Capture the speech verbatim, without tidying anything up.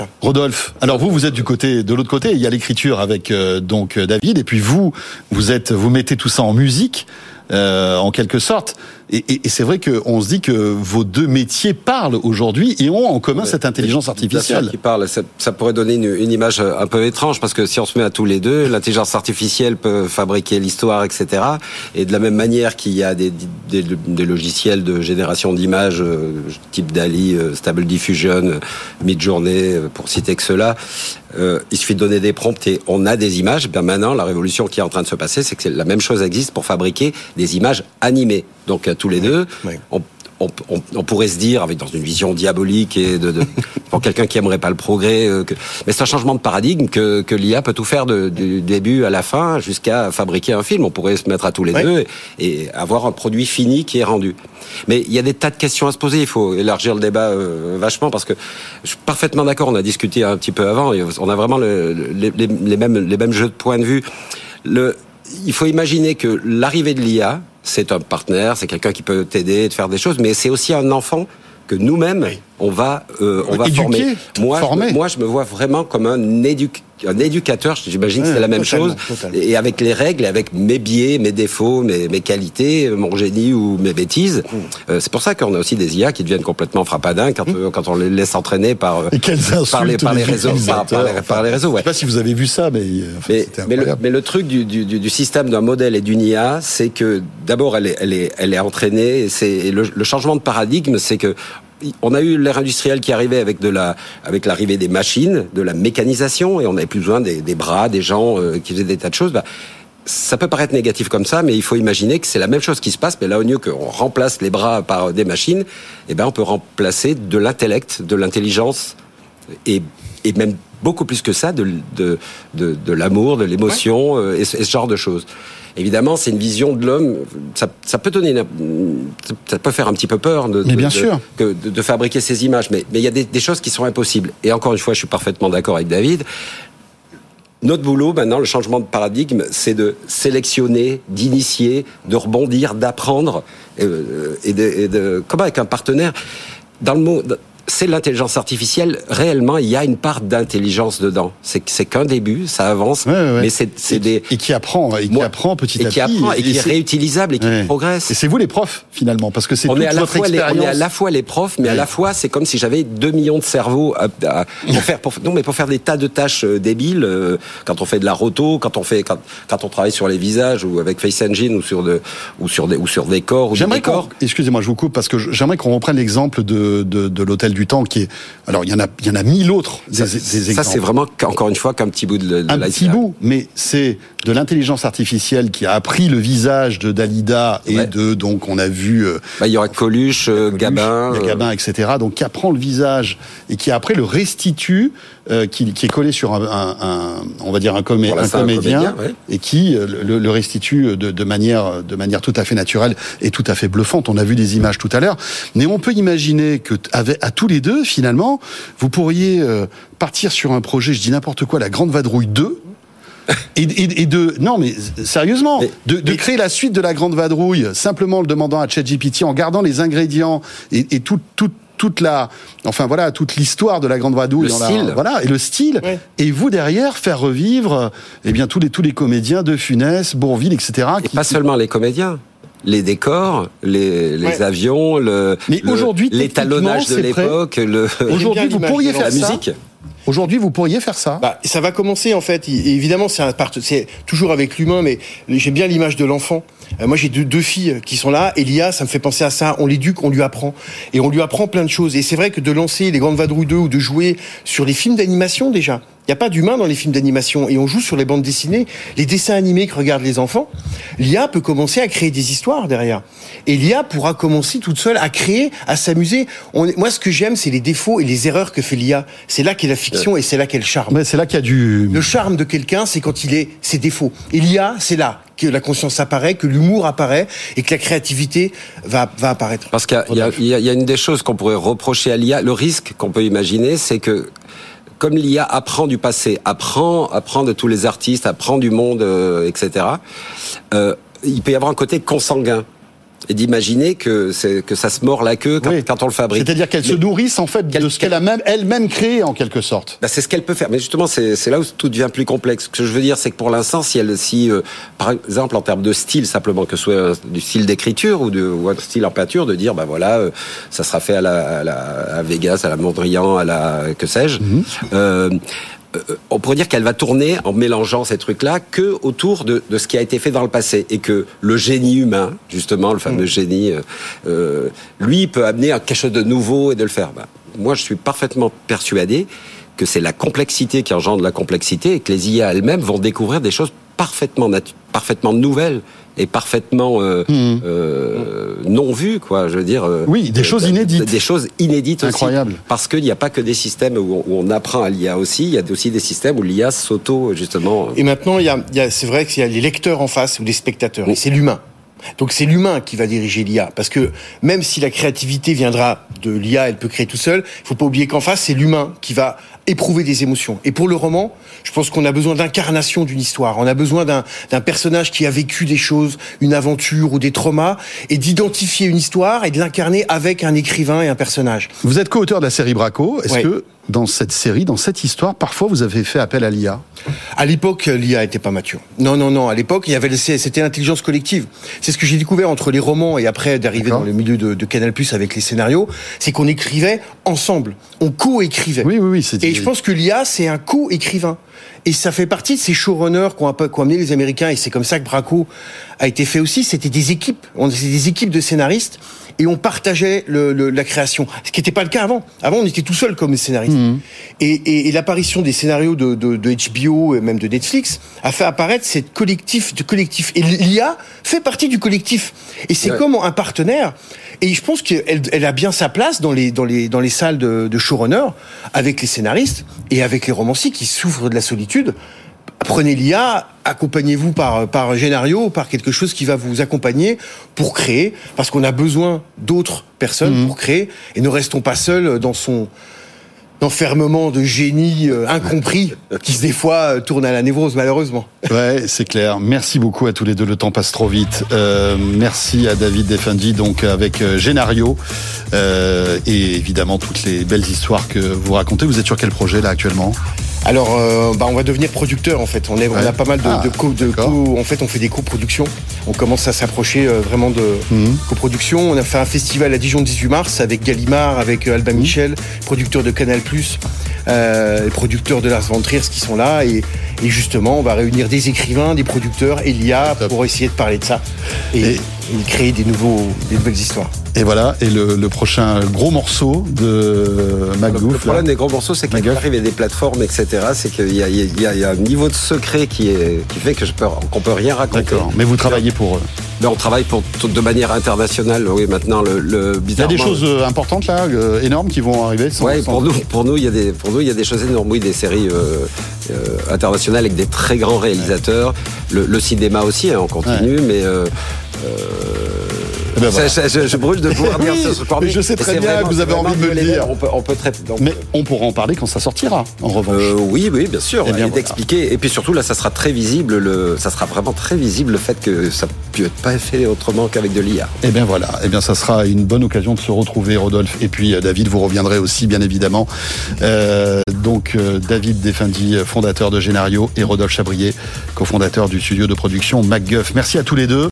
Exact. Rodolphe, alors vous, vous êtes du côté, de l'autre côté, il y a l'écriture avec euh, donc David, et puis vous, vous êtes, vous mettez tout ça en musique, euh, en quelque sorte, et, et, et c'est vrai qu'on se dit que vos deux métiers parlent aujourd'hui et ont en commun, ouais, cette intelligence artificielle. Qui parle, ça, ça pourrait donner une, une image un peu étrange, parce que si on se met à tous les deux, l'intelligence artificielle peut fabriquer l'histoire, et cetera. Et de la même manière qu'il y a des, des, des logiciels de génération d'images, euh, type Dali, euh, Stable Diffusion, Midjourney, euh, pour citer que cela, euh, il suffit de donner des prompts et on a des images. Bien maintenant, la révolution qui est en train de se passer, c'est que la même chose existe pour fabriquer des images animées. Donc tous les deux, oui. on, on, on, on pourrait se dire, avec dans une vision diabolique et de, de pour quelqu'un qui aimerait pas le progrès, euh, que, mais c'est un changement de paradigme que, que l'I A peut tout faire de, du début à la fin jusqu'à fabriquer un film. On pourrait se mettre à tous les oui. deux et, et avoir un produit fini qui est rendu. Mais il y a des tas de questions à se poser. Il faut élargir le débat euh, vachement, parce que je suis parfaitement d'accord. On a discuté un petit peu avant. Et on a vraiment le, le, les, les mêmes les mêmes jeux de points de vue. Le, il faut imaginer que l'arrivée de l'I A, c'est un partenaire, c'est quelqu'un qui peut t'aider, te faire des choses, mais c'est aussi un enfant que nous-mêmes, oui. on va, euh, on va éduquer, former. Moi, former. Je, moi, je me vois vraiment comme un, édu- un éducateur, j'imagine que c'est oui, la même chose, totalement. Et avec les règles, et avec mes biais, mes défauts, mes, mes qualités, mon génie ou mes bêtises. Mmh. Euh, c'est pour ça qu'on a aussi des I A qui deviennent complètement frappadins quand, mmh. quand on les laisse entraîner par, et par, les, par les réseaux. Par, par les, par les réseaux ouais. Je ne sais pas si vous avez vu ça, mais enfin, mais, c'était mais, le, mais le truc du, du, du système d'un modèle et d'une I A, c'est que d'abord, elle est, elle est, elle est entraînée, et c'est, et le, le changement de paradigme, c'est que on a eu l'ère industrielle qui arrivait avec de la, avec l'arrivée des machines, de la mécanisation, et on n'avait plus besoin des, des bras, des gens euh, qui faisaient des tas de choses. Bah, ça peut paraître négatif comme ça, mais il faut imaginer que c'est la même chose qui se passe. Mais là, au lieu qu'on remplace les bras par des machines, eh ben, on peut remplacer de l'intellect, de l'intelligence, et, et même beaucoup plus que ça, de, de, de, de l'amour, de l'émotion, ouais. euh, et, ce, et ce genre de choses. Évidemment, c'est une vision de l'homme. Ça, ça peut donner, une, ça peut faire un petit peu peur de, de, bien de, sûr. De, de, de fabriquer ces images. Mais, mais il y a des, des choses qui sont impossibles. Et encore une fois, je suis parfaitement d'accord avec David. Notre boulot, maintenant, le changement de paradigme, c'est de sélectionner, d'initier, de rebondir, d'apprendre, et, et, de, et de, comment avec un partenaire. Dans le mot, c'est l'intelligence artificielle. Réellement, il y a une part d'intelligence dedans. C'est, c'est qu'un début, ça avance, ouais, ouais. mais c'est, c'est et, des et qui apprend, et qui Moi, apprend petit à petit, et qui, apprend, et et qui est réutilisable et qui ouais. progresse. Et c'est vous les profs finalement, parce que c'est on toute votre expérience. Les, on est à la fois les profs, mais ouais. à la fois c'est comme si j'avais deux millions de cerveaux à, à, pour faire pour, non mais pour faire des tas de tâches débiles. Euh, quand on fait de la roto, quand on fait quand, quand on travaille sur les visages ou avec Face Engine ou sur de ou sur des ou sur des corps ou des décors. Excusez-moi, je vous coupe parce que j'aimerais qu'on reprenne l'exemple de de, de l'hôtel du Du temps qui est. Alors il y en a, il y en a mille autres. Des, ça, des ça c'est vraiment encore une fois qu'un petit bout de, de un petit bout, mais c'est de l'intelligence artificielle qui a appris le visage de Dalida et ouais. de donc on a vu. Bah, il y aura Coluche, Coluche Gabin, euh... Gabin, et cetera. Donc qui apprend le visage et qui après le restitue, euh, qui, qui est collé sur un, un, un on va dire un, comé- voilà, un comédien, un comédien ouais. et qui le, le restitue de, de manière de manière tout à fait naturelle et tout à fait bluffante. On a vu des images tout à l'heure, mais on peut imaginer que avec, à tous les deux, finalement, vous pourriez euh, partir sur un projet, je dis n'importe quoi, la Grande Vadrouille deux, et, et, et de... Non, mais sérieusement, mais, de, de mais... créer la suite de la Grande Vadrouille, simplement le demandant à ChatGPT, en gardant les ingrédients et, et tout, tout, toute la... Enfin, voilà, toute l'histoire de la Grande Vadrouille. Le dans style. La, voilà, et le style. Ouais. Et vous, derrière, faire revivre eh bien, tous, les, tous les comédiens, de Funès, Bourvil, et cetera. Et qui, pas qui... seulement les comédiens. Les décors, les, les ouais. avions, le, mais le, aujourd'hui, l'étalonnage de l'époque, le... aujourd'hui vous pourriez faire la ça. musique. Aujourd'hui, vous pourriez faire ça. Bah, ça va commencer en fait. Et évidemment, c'est, un part... c'est toujours avec l'humain, mais j'ai bien l'image de l'enfant. Euh, moi, j'ai deux, deux filles qui sont là. Et l'I A, ça me fait penser à ça. On l'éduque, on lui apprend, et on lui apprend plein de choses. Et c'est vrai que de lancer les Grandes Vadrouilles deux ou de jouer sur les films d'animation déjà. Il n'y a pas d'humain dans les films d'animation et on joue sur les bandes dessinées, les dessins animés que regardent les enfants. L'I A peut commencer à créer des histoires derrière. Et l'I A pourra commencer toute seule à créer, à s'amuser. On, moi, ce que j'aime, c'est les défauts et les erreurs que fait l'I A. C'est là qu'est la fiction et c'est là qu'est le charme. Mais c'est là qu'il y a du... Le charme de quelqu'un, c'est quand il est ses défauts. Et l'I A, c'est là que la conscience apparaît, que l'humour apparaît et que la créativité va, va apparaître. Parce qu'il y a, y a, y a une des choses qu'on pourrait reprocher à l'I A. Le risque qu'on peut imaginer, c'est que comme l'I A apprend du passé, apprend, apprend de tous les artistes, apprend du monde, euh, et cetera, euh, il peut y avoir un côté consanguin. et d'imaginer que, c'est, que ça se mord la queue quand, oui. quand on le fabrique. C'est-à-dire qu'elle se nourrisse en fait de ce qu'elle a même, elle-même créé en quelque sorte. Ben c'est ce qu'elle peut faire. Mais justement, c'est, c'est là où tout devient plus complexe. Ce que je veux dire, c'est que pour l'instant, si, elle, si euh, par exemple en termes de style simplement, que ce soit du style d'écriture ou, de, ou un style en peinture, de dire ben voilà, euh, ça sera fait à la, à la à Vegas, à la Mondrian, à la que sais-je. Mm-hmm. Euh, on pourrait dire qu'elle va tourner en mélangeant ces trucs-là que autour de, de ce qui a été fait dans le passé et que le génie humain, justement, le fameux mmh. génie, euh, lui peut amener quelque chose de nouveau et de le faire. Bah, moi, je suis parfaitement persuadé que c'est la complexité qui engendre la complexité et que les I A elles-mêmes vont découvrir des choses parfaitement natu- parfaitement nouvelles et parfaitement euh, mmh. euh, non vues, quoi. Je veux dire. Euh, oui, des euh, choses inédites. Des choses inédites Incroyable. aussi. Parce qu'il n'y a pas que des systèmes où on, où on apprend à l'I A aussi. Il y a aussi des systèmes où l'I A s'auto justement. Et maintenant, il y a, il y a, c'est vrai qu'il y a les lecteurs en face ou les spectateurs. Oui. Et c'est l'humain. Donc c'est l'humain qui va diriger l'I A, parce que même si la créativité viendra de l'I A, elle peut créer tout seule, il ne faut pas oublier qu'en face c'est l'humain qui va éprouver des émotions. Et pour le roman, je pense qu'on a besoin d'incarnation d'une histoire, on a besoin d'un, d'un personnage qui a vécu des choses, une aventure ou des traumas, et d'identifier une histoire et de l'incarner avec un écrivain et un personnage. Vous êtes co-auteur de la série Bracco, est-ce ouais. que dans cette série, dans cette histoire, parfois vous avez fait appel à l'I A? À l'époque, l'I A n'était pas mature. Non, non, non. À l'époque, il y avait le... c'était l'intelligence collective. C'est ce que j'ai découvert entre les romans et après d'arriver D'accord. dans le milieu de, de Canal+ avec les scénarios, c'est qu'on écrivait ensemble, on co-écrivait. Oui, oui, oui. C'était... Et je pense que l'I A, c'est un co-écrivain. Et ça fait partie de ces showrunners qu'ont amené les Américains, et c'est comme ça que Bracco a été fait aussi. C'était des équipes, c'était des équipes de scénaristes, et on partageait le, le, la création, ce qui n'était pas le cas avant. Avant, on était tout seul comme scénariste. Mmh. Et, et, et l'apparition des scénarios de, de, de H B O et même de Netflix a fait apparaître cette collectif de collectif. Et l'I A fait partie du collectif. Et c'est ouais. comme un partenaire. Et je pense qu'elle elle a bien sa place dans les, dans les, dans les salles de, de showrunners, avec les scénaristes et avec les romanciers qui souffrent de la solitude. Prenez l'I A, accompagnez-vous par, par Génario, par quelque chose qui va vous accompagner pour créer, parce qu'on a besoin d'autres personnes mmh. pour créer, et ne restons pas seuls dans son enfermement de génie incompris qui, des fois, tourne à la névrose, malheureusement. Ouais, c'est clair. Merci beaucoup à tous les deux. Le temps passe trop vite. Euh, merci à David Defendi, donc, avec Génario, euh, et évidemment toutes les belles histoires que vous racontez. Vous êtes sur quel projet, là, actuellement ? Alors, euh, bah, on va devenir producteur en fait. On, est, ouais. on a pas mal de, ah, de, co, de co. En fait, on fait des coproductions. On commence à s'approcher euh, vraiment de mm-hmm. coproduction. On a fait un festival à Dijon le dix-huit mars avec Gallimard, avec euh, Albin mm-hmm. Michel, producteur de Canal+, euh, producteur de Lars Von Trier qui sont là. Et, et justement, on va réunir des écrivains, des producteurs et l'I A Top. pour essayer de parler de ça et, et... et créer des nouveaux, des nouvelles histoires. Et voilà, et le, le prochain gros morceau de Maglouf. Le problème là. des gros morceaux, c'est qu'il arrive à des plateformes, et cetera. C'est qu'il y a, il y a, il y a un niveau de secret qui, est, qui fait que je peux, qu'on peut rien raconter. D'accord, mais vous travaillez pour eux. Mais on travaille pour, de manière internationale. Oui, maintenant, le, le bizarrement... Il y a des choses importantes, là, énormes, qui vont arriver. Oui, pour nous, pour nous, il y a des, pour nous, il y a des choses énormes. Oui, des séries euh, euh, internationales avec des très grands réalisateurs. Ouais. Le, le cinéma aussi, hein, on continue, ouais. mais... Euh, Euh... Ben voilà. ça, je, je brûle de pouvoir dire oui, ce soir. Je sais très bien que vous avez envie de me le dire. On peut, on peut très, donc... Mais on pourra en parler quand ça sortira, en revanche. Euh, oui, oui, bien sûr. Et bien d'expliquer. Voilà. Et puis surtout, là, ça sera très visible. Le... Ça sera vraiment très visible le fait que ça ne peut pas être fait autrement qu'avec de l'I A. Et bien voilà. Et bien ça sera une bonne occasion de se retrouver, Rodolphe. Et puis David, vous reviendrez aussi, bien évidemment. Euh, donc David Defendi, fondateur de Génario, et Rodolphe Chabrier, cofondateur du studio de production MacGuff. Merci à tous les deux.